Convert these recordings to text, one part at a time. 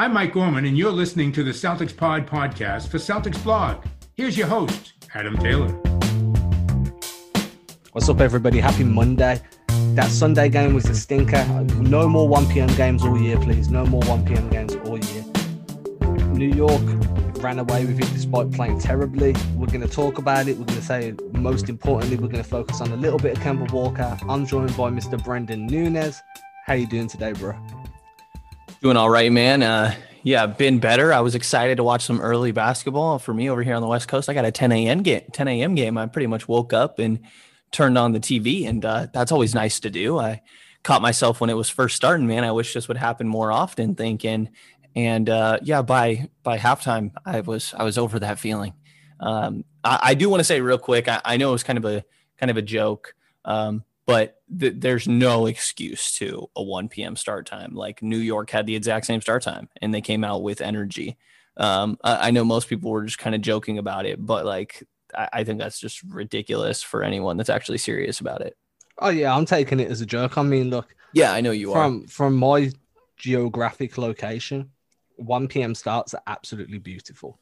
I'm Mike Gorman, and you're listening to the Celtics Pod podcast for Celtics Blog. Here's your host, Adam Taylor. What's up, everybody? Happy Monday. That Sunday game was a stinker. No more 1pm games all year, please. No more 1pm games all year. New York ran away with it despite playing terribly. We're going to talk about it. We're going to say, most importantly, we're going to focus on a little bit of Kemba Walker. I'm joined by Mr. Brendan Nunez. How you doing today, bro? Doing all right, man. Yeah, been better. I was excited to watch some early basketball. For me over here on the West Coast, I got a 10 a.m. game. I pretty much woke up and turned on the TV, and that's always nice to do. I caught myself when it was first starting, man. I wish this would happen more often, thinking. And by halftime, I was over that feeling. I do want to say real quick, I know it was kind of a joke, but there's no excuse to a 1 p.m. start time. Like, New York had the exact same start time, and they came out with energy. I know most people were just kind of joking about it, but like, I think that's just ridiculous for anyone that's actually serious about it. Oh yeah, I'm taking it as a joke. I mean, look. Yeah, I know you are. From my geographic location, 1 p.m. starts are absolutely beautiful.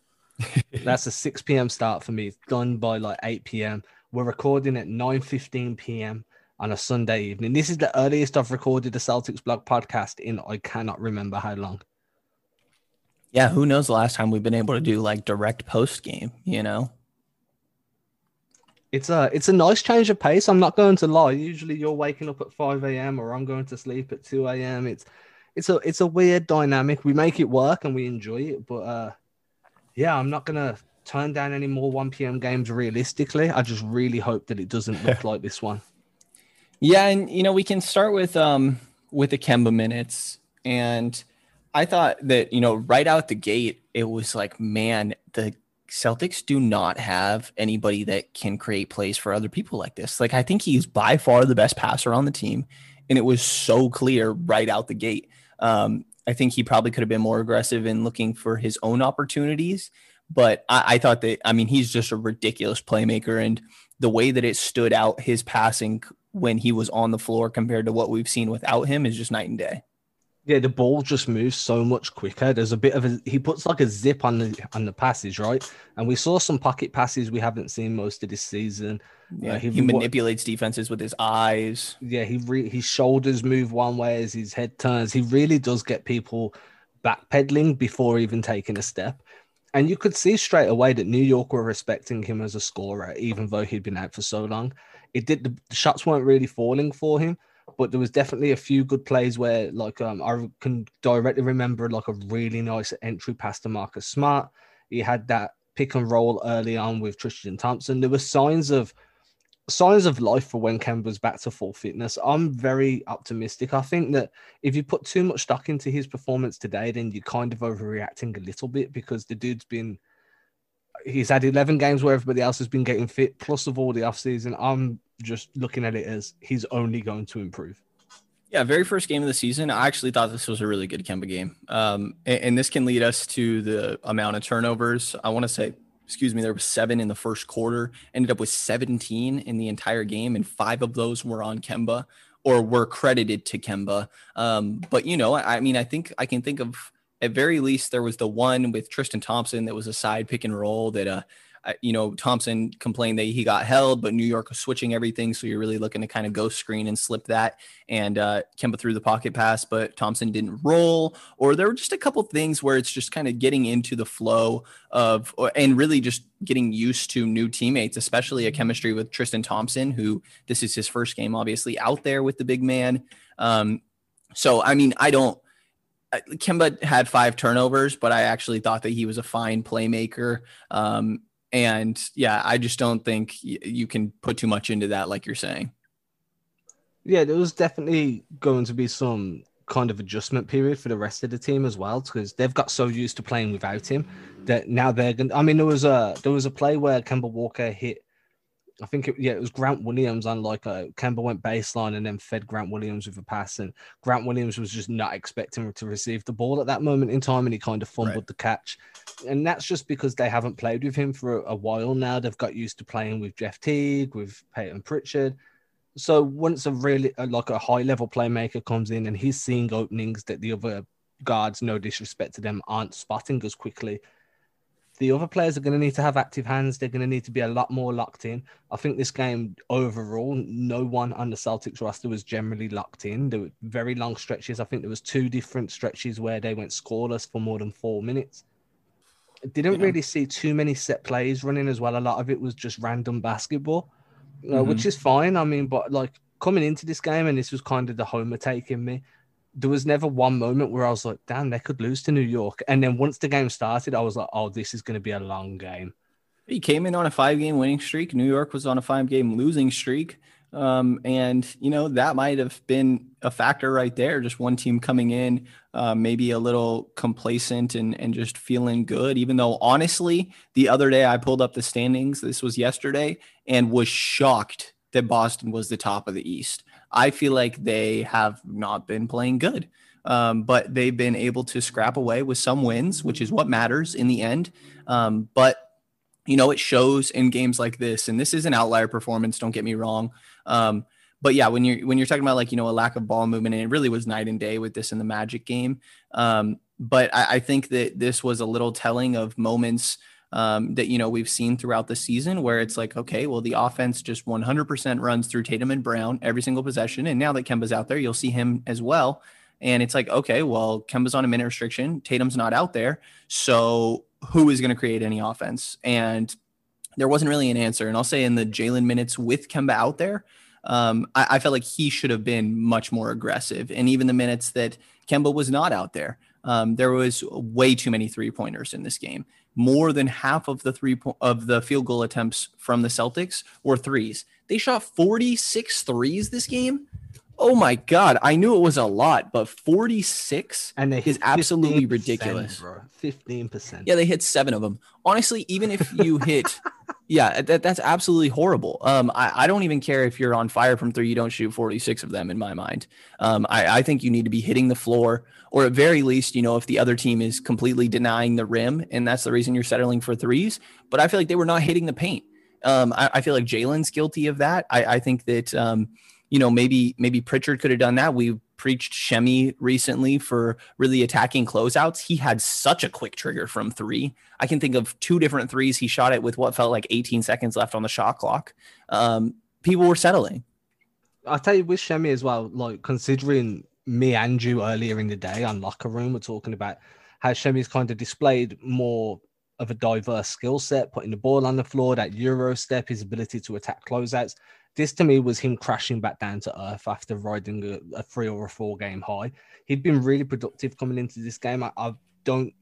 That's a 6 p.m. start for me. It's done by like 8 p.m. We're recording at 9:15 p.m. on a Sunday evening. This is the earliest I've recorded the Celtics Blog podcast in I cannot remember how long. Yeah, who knows the last time we've been able to do like direct post game, you know? It's a nice change of pace. I'm not going to lie. Usually you're waking up at 5 a.m. or I'm going to sleep at 2 a.m. It's a weird dynamic. We make it work and we enjoy it. But yeah, I'm not going to turn down any more 1 p.m. games realistically. I just really hope that it doesn't look like this one. Yeah, and, you know, we can start with the Kemba minutes. And I thought that, you know, right out the gate, it was like, man, the Celtics do not have anybody that can create plays for other people like this. Like, I think he's by far the best passer on the team, and it was so clear right out the gate. I think he probably could have been more aggressive in looking for his own opportunities, but I thought that, I mean, he's just a ridiculous playmaker, and the way that it stood out, his passing when he was on the floor compared to what we've seen without him, is just night and day. Yeah, the ball just moves so much quicker. There's a bit of a, he puts like a zip on the passes, right? And we saw some pocket passes we haven't seen most of this season. Yeah, he manipulates defenses with his eyes. Yeah, his shoulders move one way as his head turns. He really does get people backpedaling before even taking a step. And you could see straight away that New York were respecting him as a scorer, even though he'd been out for so long. The shots weren't really falling for him. But there was definitely a few good plays where, like, I can directly remember, like, a really nice entry pass to Marcus Smart. He had that pick and roll early on with Tristan Thompson. There were signs of life for when Kemba's back to full fitness. I'm very optimistic. I think that if you put too much stock into his performance today, then you're kind of overreacting a little bit, because the dude's been – he's had 11 games where everybody else has been getting fit, plus of all the offseason. I'm just looking at it as he's only going to improve. Yeah, very first game of the season. I actually thought this was a really good Kemba game. And this can lead us to the amount of turnovers. I want to say, there was 7 in the first quarter, ended up with 17 in the entire game, and 5 of those were on Kemba or were credited to Kemba. But, you know, I mean, I think I can think of, at very least, there was the one with Tristan Thompson that was a side pick and roll that, you know, Thompson complained that he got held, but New York was switching everything. So you're really looking to kind of ghost screen and slip that. And Kemba threw the pocket pass, but Thompson didn't roll. Or there were just a couple things where it's just kind of getting into the flow of, and really just getting used to new teammates, especially a chemistry with Tristan Thompson, who this is his first game, obviously, out there with the big man. So, I mean, Kemba had 5 turnovers, but I actually thought that he was a fine playmaker. And yeah, I just don't think you can put too much into that, like you're saying. Yeah, there was definitely going to be some kind of adjustment period for the rest of the team as well, because they've got so used to playing without him that now they're going to, I mean, there was a play where Kemba Walker hit, I think it was Grant Williams on like Kemba went baseline and then fed Grant Williams with a pass, and Grant Williams was just not expecting to receive the ball at that moment in time, and he kind of fumbled the catch. And that's just because they haven't played with him for a while now. They've got used to playing with Jeff Teague, with Peyton Pritchard. So once a really like a high level playmaker comes in and he's seeing openings that the other guards, no disrespect to them, aren't spotting as quickly. The other players are going to need to have active hands. They're going to need to be a lot more locked in. I think this game overall, no one on the Celtics roster was generally locked in. There were very long stretches. I think there was two different stretches where they went scoreless for more than 4 minutes. Didn't really see too many set plays running as well. A lot of it was just random basketball, which is fine. I mean, but like coming into this game, and this was kind of the homer take in me, there was never one moment where I was like, damn, they could lose to New York. And then once the game started, I was like, oh, this is going to be a long game. He came in on a 5-game winning streak. New York was on a 5-game losing streak. And, you know, that might have been a factor right there. Just one team coming in, maybe a little complacent and just feeling good, even though, honestly, the other day I pulled up the standings. This was yesterday, and was shocked that Boston was the top of the East. I feel like they have not been playing good, but they've been able to scrap away with some wins, which is what matters in the end. But, you know, it shows in games like this, and this is an outlier performance. Don't get me wrong. But yeah, when you're talking about, like, you know, a lack of ball movement, and it really was night and day with this in the Magic game. But I think that this was a little telling of moments that, you know, we've seen throughout the season where it's like, okay, well, the offense just 100% runs through Tatum and Brown every single possession. And now that Kemba's out there, you'll see him as well. And it's like, okay, well, Kemba's on a minute restriction. Tatum's not out there. So who is going to create any offense? And there wasn't really an answer. And I'll say in the Jaylen minutes with Kemba out there, I felt like he should have been much more aggressive. And even the minutes that Kemba was not out there, there was way too many three-pointers in this game. More than half of the field goal attempts from the Celtics were threes. They shot 46 threes this game. Oh my God. I knew it was a lot, but 46 is absolutely ridiculous. Bro. 15%. Yeah, they hit 7 of them. Honestly, even if you hit, yeah, that's absolutely horrible. I don't even care if you're on fire from three, you don't shoot 46 of them in my mind. I think you need to be hitting the floor, or at very least, you know, if the other team is completely denying the rim and that's the reason you're settling for threes, but I feel like they were not hitting the paint. I feel like Jaylen's guilty of that. I think that, you know, maybe Pritchard could have done that. We preached Semi recently for really attacking closeouts. He had such a quick trigger from three. I can think of 2 different threes he shot it with what felt like 18 seconds left on the shot clock. People were settling. I'll tell you with Semi as well, like considering me and you earlier in the day on Locker Room, we're talking about how Shemi's kind of displayed more of a diverse skill set, putting the ball on the floor, that Euro step, his ability to attack closeouts. This, to me, was him crashing back down to earth after riding a 3 or 4 game high. He'd been really productive coming into this game. I don't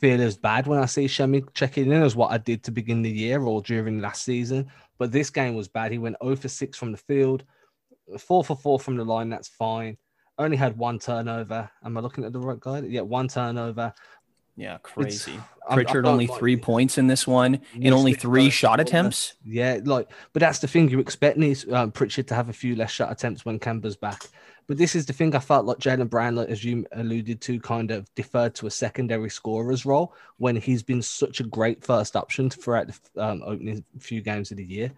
feel as bad when I see Semi checking in as what I did to begin the year or during last season. But this game was bad. He went 0 for 6 from the field, 4 for 4 from the line. That's fine. Only had 1 turnover. Am I looking at the right guy? Yeah, 1 turnover. Yeah, crazy. Pritchard only 3 points in this one, and only 3 shot attempts. Yeah, like, but that's the thing, you expect Pritchard to have a few less shot attempts when Kemba's back. But this is the thing, I felt like Jaylen Brown, like, as you alluded to, kind of deferred to a secondary scorer's role when he's been such a great first option throughout the opening few games of the year.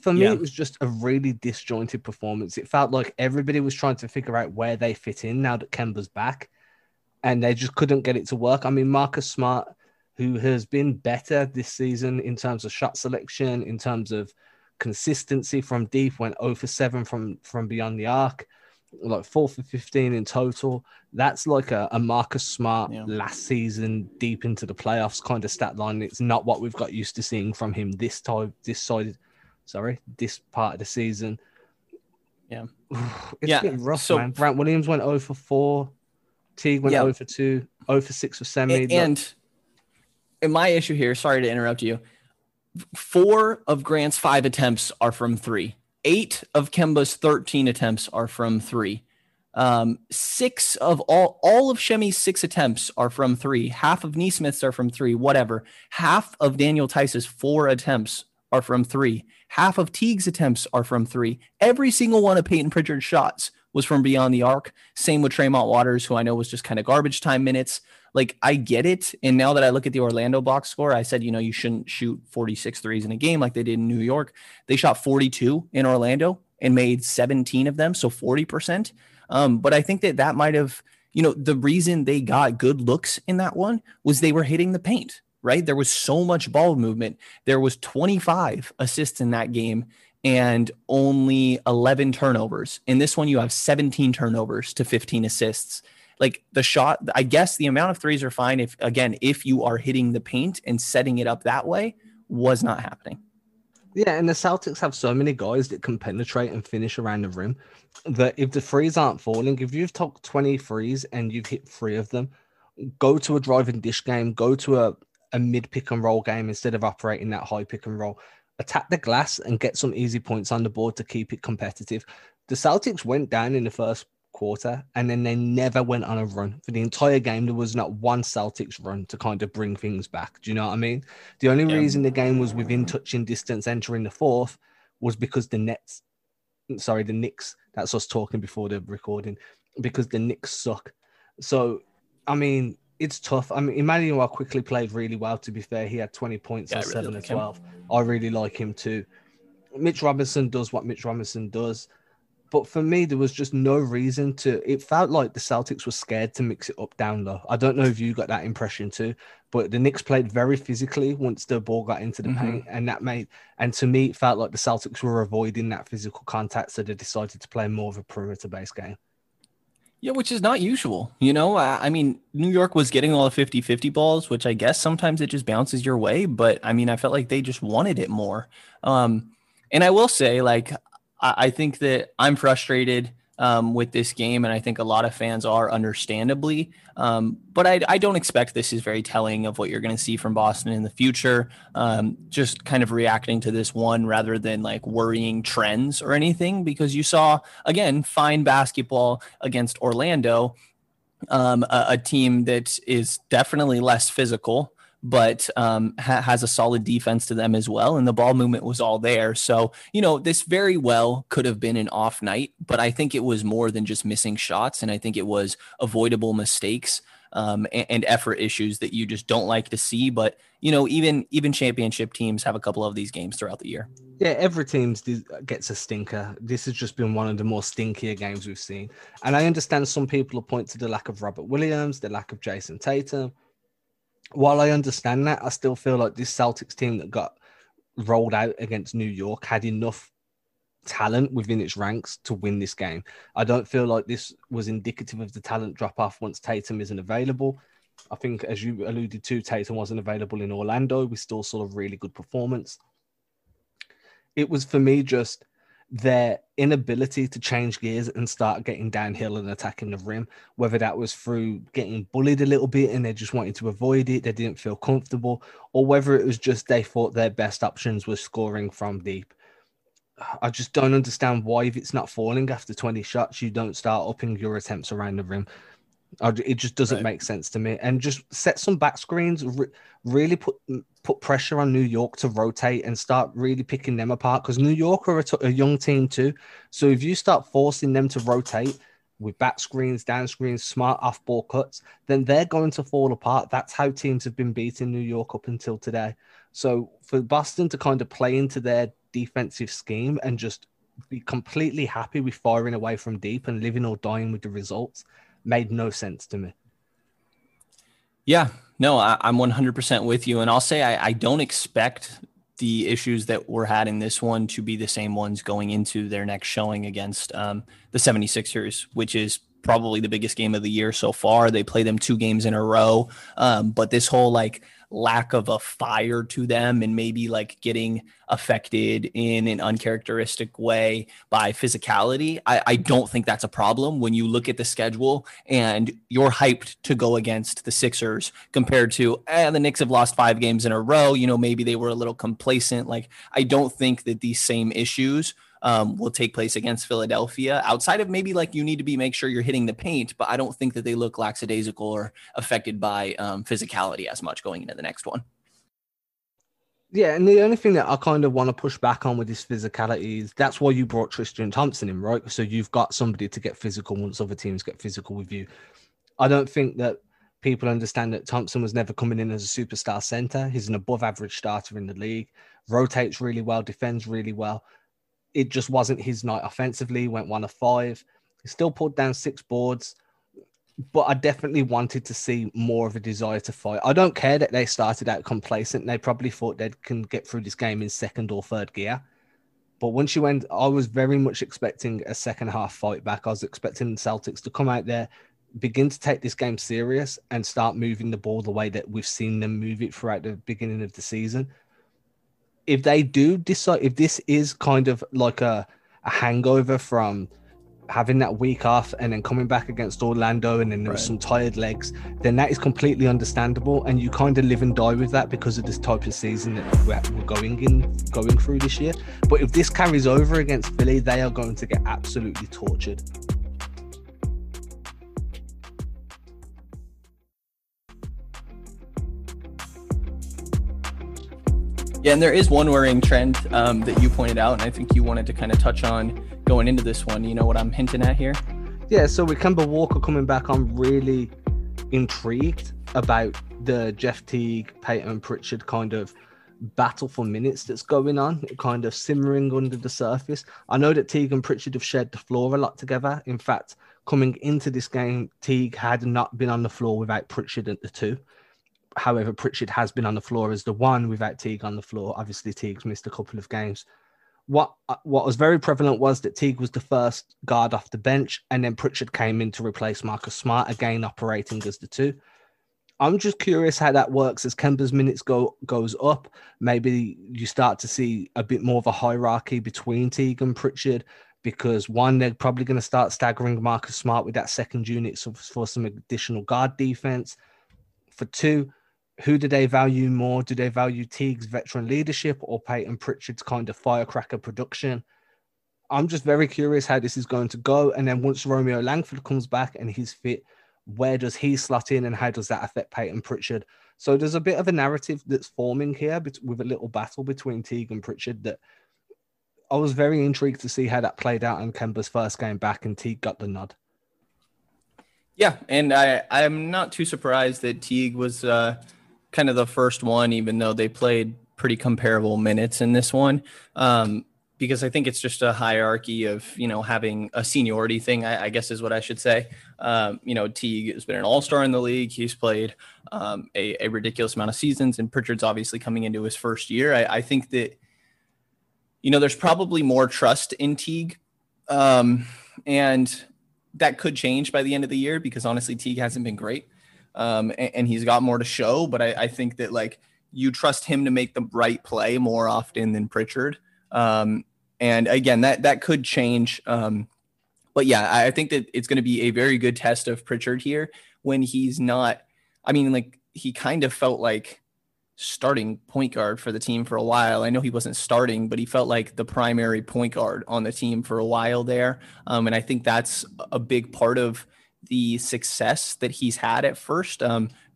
For me, It was just a really disjointed performance. It felt like everybody was trying to figure out where they fit in now that Kemba's back. And they just couldn't get it to work. I mean, Marcus Smart, who has been better this season in terms of shot selection, in terms of consistency from deep, went 0 for 7 from beyond the arc, like 4 for 15 in total. That's like a Marcus Smart last season deep into the playoffs kind of stat line. It's not what we've got used to seeing from him this part of the season. Yeah. It's been rough, man. Grant Williams went 0 for 4. Teague went 0 for 2, 0 for 6 with Semi. And my issue here, sorry to interrupt you, 4 of Grant's 5 attempts are from 3. 8 of Kemba's 13 attempts are from 3. 6 of all of Shemi's 6 attempts are from 3. Half of Nesmith's are from 3, whatever. Half of Daniel Tice's 4 attempts are from 3. Half of Teague's attempts are from 3. Every single one of Peyton Pritchard's shots was from beyond the arc. Same with Tremont Waters, who I know was just kind of garbage time minutes. Like, I get it. And now that I look at the Orlando box score, I said, you know, you shouldn't shoot 46 threes in a game like they did in New York. They shot 42 in Orlando and made 17 of them, so 40%. But I think that might have, you know, the reason they got good looks in that one was they were hitting the paint, right? There was so much ball movement. There was 25 assists in that game and only 11 turnovers. In this one, you have 17 turnovers to 15 assists. Like the shot, I guess the amount of threes are fine. If, again, if you are hitting the paint and setting it up that way, was not happening. Yeah, and the Celtics have so many guys that can penetrate and finish around the rim that if the threes aren't falling, if you've took 20 threes and you've hit 3 of them, go to a driving dish game, go to a mid pick and roll game instead of operating that high pick and roll. Attack the glass and get some easy points on the board to keep it competitive. The Celtics went down in the first quarter and then they never went on a run for the entire game. There was not one Celtics run to kind of bring things back. Do you know what I mean? The only reason the game was within touching distance entering the fourth was because the Knicks, that's us talking before the recording, because the Knicks suck. So, I mean, it's tough. I mean, Immanuel Quickley played really well, to be fair. He had 20 points and 7 of 12. I really like him too. Mitch Robinson does what Mitch Robinson does. But for me, there was just no reason to. It felt like the Celtics were scared to mix it up down low. I don't know if you got that impression too, but the Knicks played very physically once the ball got into the paint, and that made. And to me, it felt like the Celtics were avoiding that physical contact, so they decided to play more of a perimeter-based game. Yeah, which is not usual. You know, I mean, New York was getting all the 50-50 balls, which I guess sometimes it just bounces your way. But I mean, I felt like they just wanted it more. And I will say, like, I think that I'm frustrated with this game, and I think a lot of fans are, understandably. But I don't expect this is very telling of what you're going to see from Boston in the future. Just kind of reacting to this one rather than like worrying trends or anything, because you saw, again, fine basketball against Orlando, a team that is definitely less physical, but has a solid defense to them as well. And the ball movement was all there. So, you know, this very well could have been an off night, but I think it was more than just missing shots. And I think it was avoidable mistakes and effort issues that you just don't like to see. But, you know, even championship teams have a couple of these games throughout the year. Yeah, every team gets a stinker. This has just been one of the more stinkier games we've seen. And I understand some people will point to the lack of Robert Williams, the lack of Jason Tatum. While I understand that, I still feel like this Celtics team that got rolled out against New York had enough talent within its ranks to win this game. I don't feel like this was indicative of the talent drop-off once Tatum isn't available. I think, as you alluded to, Tatum wasn't available in Orlando. We still saw a really good performance. It was, for me, just their inability to change gears and start getting downhill and attacking the rim, whether that was through getting bullied a little bit and they just wanted to avoid it, they didn't feel comfortable, or whether it was just they thought their best options were scoring from deep. I just don't understand why, if it's not falling after 20 shots, you don't start upping your attempts around the rim. It just doesn't make sense to me. And just set some back screens, really put pressure on New York to rotate and start really picking them apart, because New York are a young team too. So if you start forcing them to rotate with back screens, down screens, smart off-ball cuts, then they're going to fall apart. That's how teams have been beating New York up until today. So for Boston to kind of play into their defensive scheme and just be completely happy with firing away from deep and living or dying with the results made no sense to me. Yeah, no, I'm 100% with you. And I'll say I don't expect the issues that were had in this one to be the same ones going into their next showing against the 76ers, which is probably the biggest game of the year so far. They play them 2 games in a row. But this whole like lack of a fire to them, and maybe like getting affected in an uncharacteristic way by physicality, I don't think that's a problem when you look at the schedule and you're hyped to go against the Sixers compared to the Knicks have lost 5 games in a row. You know, maybe they were a little complacent. Like, I don't think that these same issues will take place against Philadelphia, outside of maybe like you need to make sure you're hitting the paint, but I don't think that they look lackadaisical or affected by physicality as much going into the next one. Yeah, and the only thing that I kind of want to push back on with this physicality is that's why you brought Tristan Thompson in, right? So you've got somebody to get physical once other teams get physical with you. I don't think that people understand that Thompson was never coming in as a superstar center. He's an above-average starter in the league, rotates really well, defends really well. It just wasn't his night offensively. Went 1 of 5. He still pulled down 6 boards. But I definitely wanted to see more of a desire to fight. I don't care that they started out complacent. They probably thought they can get through this game in second or third gear. But once you end, I was very much expecting a second half fight back. I was expecting the Celtics to come out there, begin to take this game serious and start moving the ball the way that we've seen them move it throughout the beginning of the season. If they do decide, if this is kind of like a hangover from having that week off and then coming back against Orlando and then there was some tired legs, then that is completely understandable. And you kind of live and die with that because of this type of season that we're going through this year. But if this carries over against Philly, they are going to get absolutely tortured. Yeah, and there is one worrying trend that you pointed out, and I think you wanted to kind of touch on going into this one. You know what I'm hinting at here? Yeah, so with Kemba Walker coming back, I'm really intrigued about the Jeff Teague, Peyton Pritchard kind of battle for minutes that's going on, kind of simmering under the surface. I know that Teague and Pritchard have shared the floor a lot together. In fact, coming into this game, Teague had not been on the floor without Pritchard at the two. However, Pritchard has been on the floor as the one without Teague on the floor. Obviously, Teague's missed a couple of games. What was very prevalent was that Teague was the first guard off the bench, and then Pritchard came in to replace Marcus Smart, again operating as the two. I'm just curious how that works as Kemba's minutes goes up. Maybe you start to see a bit more of a hierarchy between Teague and Pritchard because, one, they're probably going to start staggering Marcus Smart with that second unit for some additional guard defense. For two, who do they value more? Do they value Teague's veteran leadership or Peyton Pritchard's kind of firecracker production? I'm just very curious how this is going to go. And then once Romeo Langford comes back and he's fit, where does he slot in and how does that affect Peyton Pritchard? So there's a bit of a narrative that's forming here with a little battle between Teague and Pritchard that I was very intrigued to see how that played out in Kemba's first game back and Teague got the nod. Yeah, and I'm not too surprised that Teague was kind of the first one, even though they played pretty comparable minutes in this one, because I think it's just a hierarchy of, you know, having a seniority thing, I guess is what I should say. You know, Teague has been an all-star in the league. He's played a ridiculous amount of seasons, and Pritchard's obviously coming into his first year. I think that, you know, there's probably more trust in Teague, and that could change by the end of the year because honestly, Teague hasn't been great. And he's got more to show, but I think that like you trust him to make the right play more often than Pritchard. And again, that could change. But yeah, I think that it's going to be a very good test of Pritchard here when he's not, I mean, like he kind of felt like starting point guard for the team for a while. I know he wasn't starting, but he felt like the primary point guard on the team for a while there. And I think that's a big part of the success that he's had at first,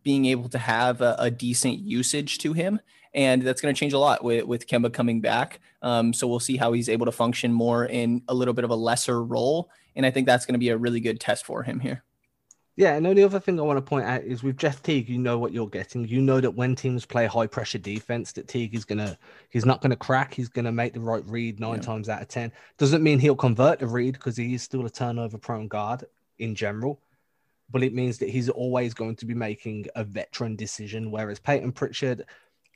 being able to have a decent usage to him. And that's going to change a lot with Kemba coming back. So we'll see how he's able to function more in a little bit of a lesser role. And I think that's going to be a really good test for him here. Yeah, and the only other thing I want to point out is with Jeff Teague, you know what you're getting. You know that when teams play high-pressure defense, that Teague is he's not going to crack. He's going to make the right read nine times out of 10. Doesn't mean he'll convert the read because he is still a turnover-prone guard in general, but it means that he's always going to be making a veteran decision, whereas Peyton Pritchard,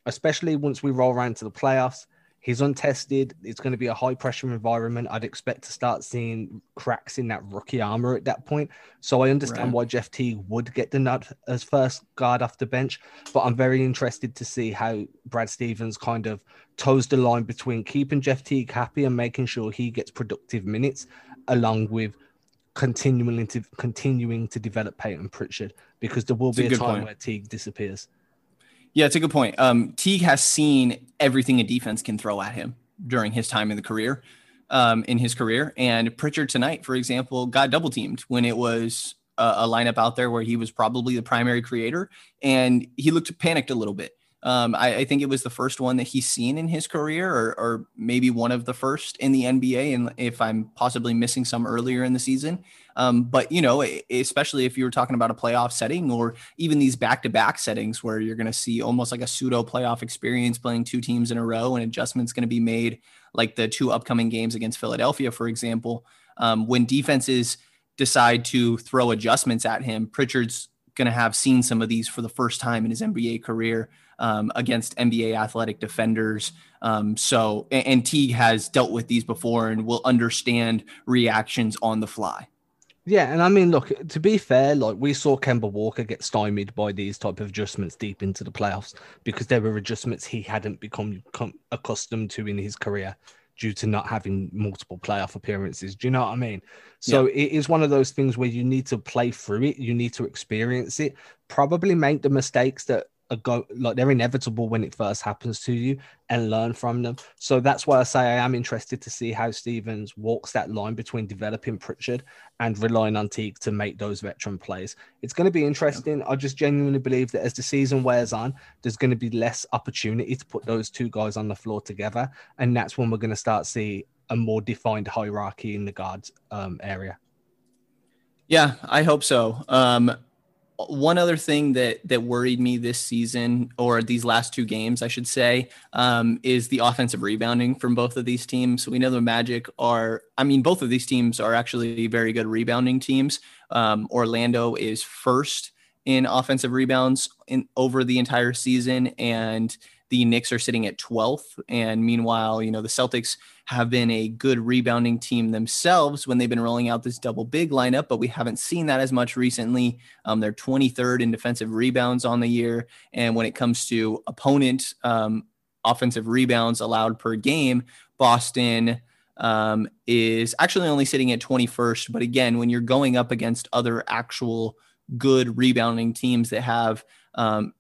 especially once we roll around to the playoffs, he's untested. It's going to be a high-pressure environment. I'd expect to start seeing cracks in that rookie armor at that point. So I understand why Jeff Teague would get the nod as first guard off the bench, but I'm very interested to see how Brad Stevens kind of toes the line between keeping Jeff Teague happy and making sure he gets productive minutes, along with continuing to develop Peyton Pritchard, because there will be a time where Teague disappears. Yeah, it's a good point. Teague has seen everything a defense can throw at him during his time in the career, And Pritchard tonight, for example, got double teamed when it was a lineup out there where he was probably the primary creator, and he looked panicked a little bit. I think it was the first one that he's seen in his career, or maybe one of the first in the NBA. And if I'm possibly missing some earlier in the season, but you know, especially if you were talking about a playoff setting or even these back-to-back settings where you're going to see almost like a pseudo playoff experience playing two teams in a row and adjustments going to be made, like the two upcoming games against Philadelphia, for example, when defenses decide to throw adjustments at him, Pritchard's going to have seen some of these for the first time in his NBA career against NBA athletic defenders. So Teague has dealt with these before and will understand reactions on the fly. Yeah, and I mean, look, to be fair, like we saw Kemba Walker get stymied by these type of adjustments deep into the playoffs because there were adjustments he hadn't become accustomed to in his career due to not having multiple playoff appearances. Do you know what I mean? So yeah. It is one of those things where you need to play through it. You need to experience it, probably make the mistakes that they're inevitable when it first happens to you and learn from them. So that's why I say I am interested to see how Stevens walks that line between developing Pritchard and relying on Teague to make those veteran plays. It's going to be interesting. I just genuinely believe that as the season wears on, there's going to be less opportunity to put those two guys on the floor together. And that's when we're going to start to see a more defined hierarchy in the guards area. Yeah, I hope so. One other thing that worried me this season, or these last two games, I should say, is the offensive rebounding from both of these teams. We know the Magic both of these teams are actually very good rebounding teams. Orlando is first in offensive rebounds over the entire season, and the Knicks are sitting at 12th. And meanwhile, the Celtics have been a good rebounding team themselves when they've been rolling out this double big lineup, but we haven't seen that as much recently. They're 23rd in defensive rebounds on the year. And when it comes to opponent offensive rebounds allowed per game, Boston is actually only sitting at 21st. But again, when you're going up against other actual good rebounding teams that have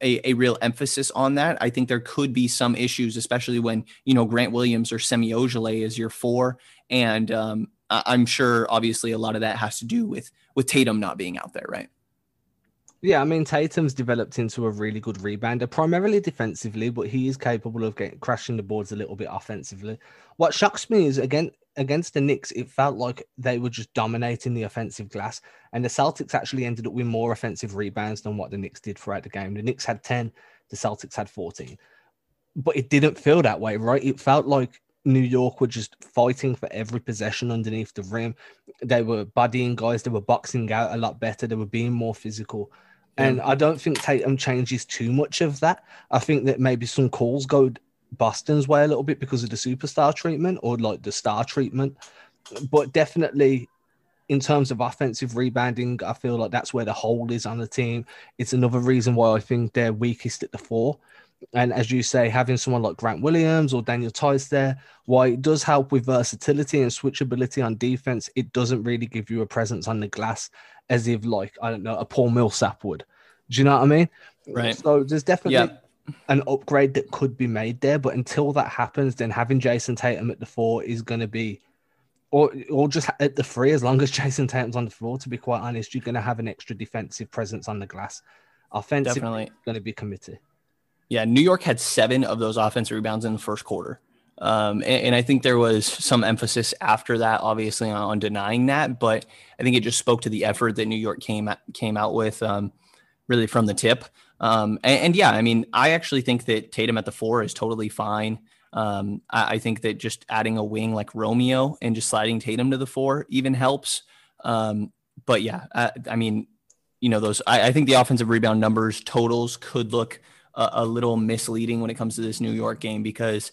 a real emphasis on that, I think there could be some issues, especially when, Grant Williams or Semi Ojeleye is your four. And I'm sure obviously a lot of that has to do with Tatum not being out there, right? Yeah, I mean, Tatum's developed into a really good rebounder, primarily defensively, but he is capable of crashing the boards a little bit offensively. What shocks me is, again, against the Knicks, it felt like they were just dominating the offensive glass, and the Celtics actually ended up with more offensive rebounds than what the Knicks did throughout the game. The Knicks had 10, the Celtics had 14. But it didn't feel that way, right? It felt like New York were just fighting for every possession underneath the rim. They were bodying guys, they were boxing out a lot better, they were being more physical. And I don't think Tatum changes too much of that. I think that maybe some calls go Boston's way a little bit because of the superstar treatment or like the star treatment. But definitely in terms of offensive rebounding, I feel like that's where the hole is on the team. It's another reason why I think they're weakest at the four. And as you say, having someone like Grant Williams or Daniel Tice there, while it does help with versatility and switchability on defense, it doesn't really give you a presence on the glass as if, like, I don't know, a Paul Millsap would. Do you know what I mean? Right. So there's definitely an upgrade that could be made there, but until that happens, then having Jason Tatum at the four is going to be, or just at the three, as long as Jason Tatum's on the floor, to be quite honest, you're going to have an extra defensive presence on the glass. Offensively, definitely going to be committed. Yeah, New York had 7 of those offensive rebounds in the first quarter. And I think there was some emphasis after that, obviously, on denying that. But I think it just spoke to the effort that New York came out with really from the tip. I actually think that Tatum at the four is totally fine. I think that just adding a wing like Romeo and just sliding Tatum to the four even helps. I think the offensive rebound numbers totals could look a little misleading when it comes to this New York game because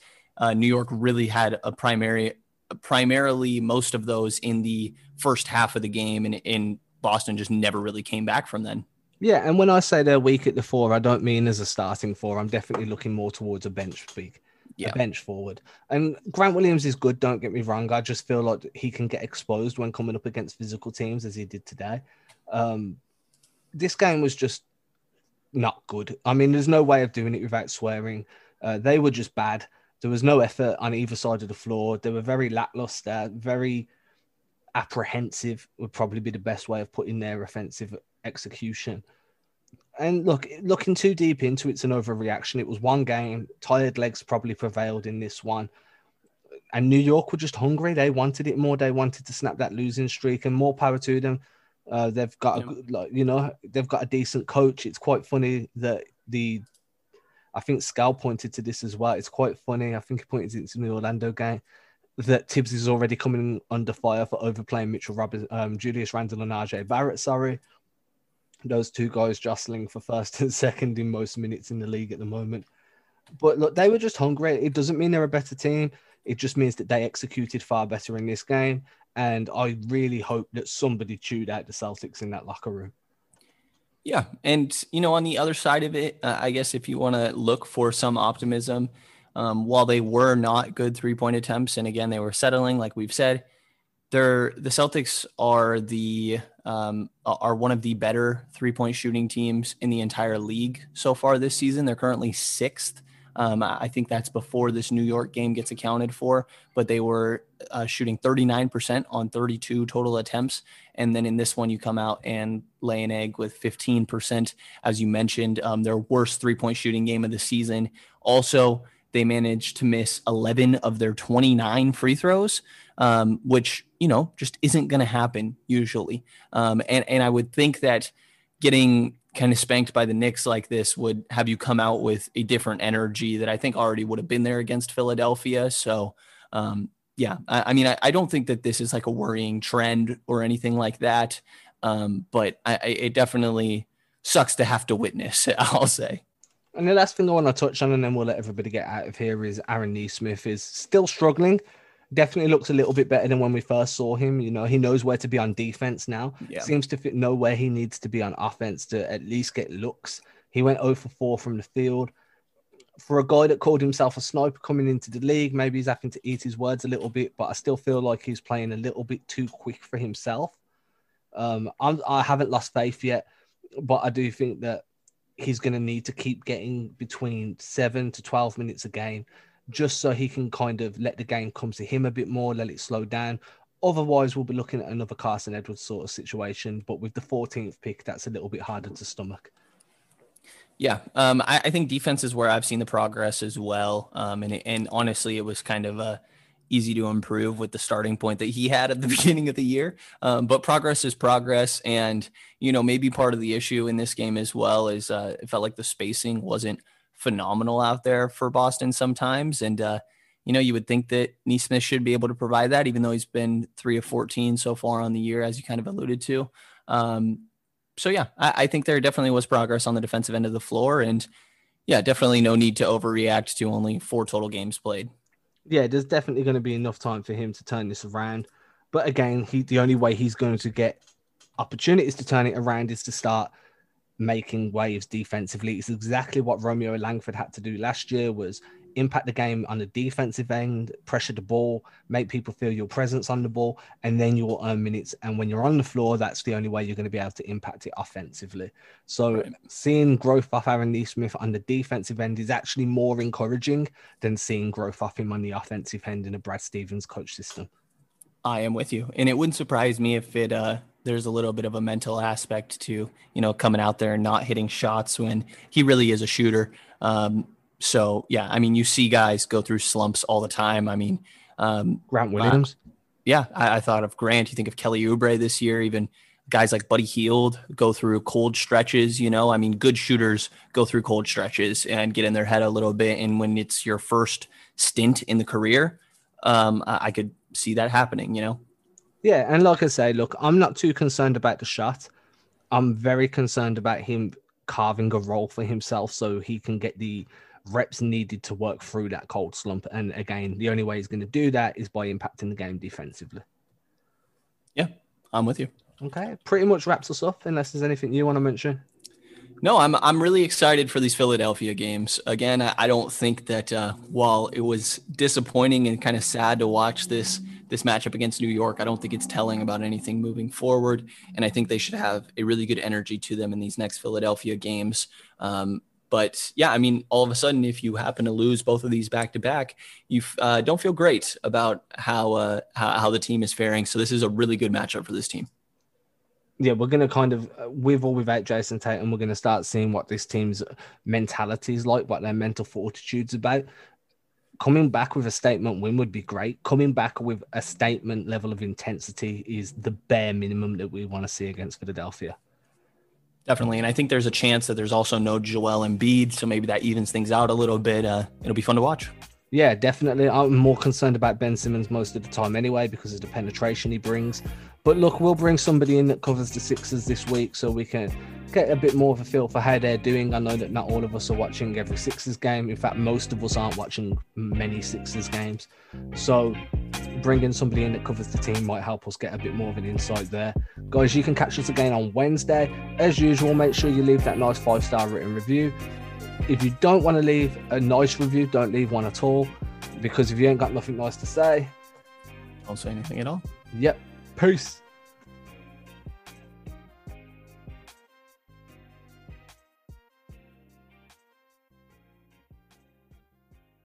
New York really had primarily most of those in the first half of the game, and Boston just never really came back from then. Yeah, and when I say they're weak at the four, I don't mean as a starting four. I'm definitely looking more towards a bench speak. Yeah. A bench forward. And Grant Williams is good, don't get me wrong. I just feel like he can get exposed when coming up against physical teams as he did today. This game was just not good. I mean, there's no way of doing it without swearing. They were just bad. There was no effort on either side of the floor. They were very lackluster, very apprehensive would probably be the best way of putting their offensive execution. And looking too deep into it's an overreaction. It was one game. Tired legs probably prevailed in this one. And New York were just hungry. They wanted it more. They wanted to snap that losing streak, and more power to them. They've got they've got a decent coach. It's quite funny that I think Scal pointed to this as well. It's quite funny. I think he pointed to it in the Orlando game. that Tibbs is already coming under fire for overplaying Julius Randle and RJ Barrett, Those two guys jostling for first and second in most minutes in the league at the moment. But look, they were just hungry. It doesn't mean they're a better team. It just means that they executed far better in this game. And I really hope that somebody chewed out the Celtics in that locker room. Yeah. And, you know, on the other side of it, I guess if you want to look for some optimism, while they were not good three-point attempts, and again, they were settling, like we've said, the Celtics are one of the better three-point shooting teams in the entire league so far this season. They're currently sixth. I think that's before this New York game gets accounted for, but they were shooting 39% on 32 total attempts. And then in this one, you come out and lay an egg with 15%. As you mentioned, their worst three-point shooting game of the season. Also, they managed to miss 11 of their 29 free throws, which, you know, just isn't going to happen usually. And I would think that getting kind of spanked by the Knicks like this would have you come out with a different energy that I think already would have been there against Philadelphia. So, I don't think that this is like a worrying trend or anything like that. But it definitely sucks to have to witness, I'll say. And the last thing I want to touch on, and then we'll let everybody get out of here, is Aaron Nesmith is still struggling. Definitely looks a little bit better than when we first saw him. You know, he knows where to be on defense now. Yeah. Seems to know where he needs to be on offense to at least get looks. He went 0 for 4 from the field. For a guy that called himself a sniper coming into the league, maybe he's having to eat his words a little bit, but I still feel like he's playing a little bit too quick for himself. I haven't lost faith yet, but I do think that he's going to need to keep getting between 7 to 12 minutes a game just so he can kind of let the game come to him a bit more, let it slow down. Otherwise, we'll be looking at another Carson Edwards sort of situation. But with the 14th pick, that's a little bit harder to stomach. Yeah, I think defense is where I've seen the progress as well. And honestly, it was kind of easy to improve with the starting point that he had at the beginning of the year. But progress is progress. And, you know, maybe part of the issue in this game as well is it felt like the spacing wasn't phenomenal out there for Boston sometimes. And, you know, you would think that Nesmith should be able to provide that, even though he's been 3 of 14 so far on the year, as you kind of alluded to. So, I think there definitely was progress on the defensive end of the floor. And, yeah, definitely no need to overreact to only 4 total games played. Yeah, there's definitely going to be enough time for him to turn this around. But again, the only way he's going to get opportunities to turn it around is to start making waves defensively. It's exactly what Romeo Langford had to do last year, was impact the game on the defensive end, pressure the ball, make people feel your presence on the ball, and then you'll earn minutes. And when you're on the floor, that's the only way you're going to be able to impact it offensively. So Seeing growth off Aaron Nesmith on the defensive end is actually more encouraging than seeing growth off him on the offensive end in a Brad Stevens coach system. I am with you. And it wouldn't surprise me if it there's a little bit of a mental aspect to, you know, coming out there and not hitting shots when he really is a shooter. You see guys go through slumps all the time. Grant Williams. I thought of Grant. You think of Kelly Oubre this year, even guys like Buddy Hield go through cold stretches, you know. I mean, good shooters go through cold stretches and get in their head a little bit. And when it's your first stint in the career, I could see that happening, you know? Yeah, and like I say, look, I'm not too concerned about the shot. I'm very concerned about him carving a role for himself so he can get the reps needed to work through that cold slump. And again, the only way he's going to do that is by impacting the game defensively. Yeah, I'm with you. Okay, pretty much wraps us up unless there's anything you want to mention. No, I'm really excited for these Philadelphia games. Again, I don't think that while it was disappointing and kind of sad to watch this matchup against New York, I don't think it's telling about anything moving forward. And I think they should have a really good energy to them in these next Philadelphia games. All of a sudden, if you happen to lose both of these back-to-back, you don't feel great about how the team is faring. So this is a really good matchup for this team. Yeah, we're going to kind of, with or without Jason Tatum, we're going to start seeing what this team's mentality is like, what their mental fortitude's about. Coming back with a statement win would be great. Coming back with a statement level of intensity is the bare minimum that we want to see against Philadelphia. Definitely, and I think there's a chance that there's also no Joel Embiid, so maybe that evens things out a little bit. It'll be fun to watch. Yeah, definitely. I'm more concerned about Ben Simmons most of the time anyway because of the penetration he brings. But look, we'll bring somebody in that covers the Sixers this week so we can get a bit more of a feel for how they're doing. I know that not all of us are watching every Sixers game. In fact, most of us aren't watching many Sixers games. So bringing somebody in that covers the team might help us get a bit more of an insight there. Guys, you can catch us again on Wednesday. As usual, make sure you leave that nice 5-star written review. If you don't want to leave a nice review, don't leave one at all, because if you ain't got nothing nice to say, don't say anything at all. Yep. Peace.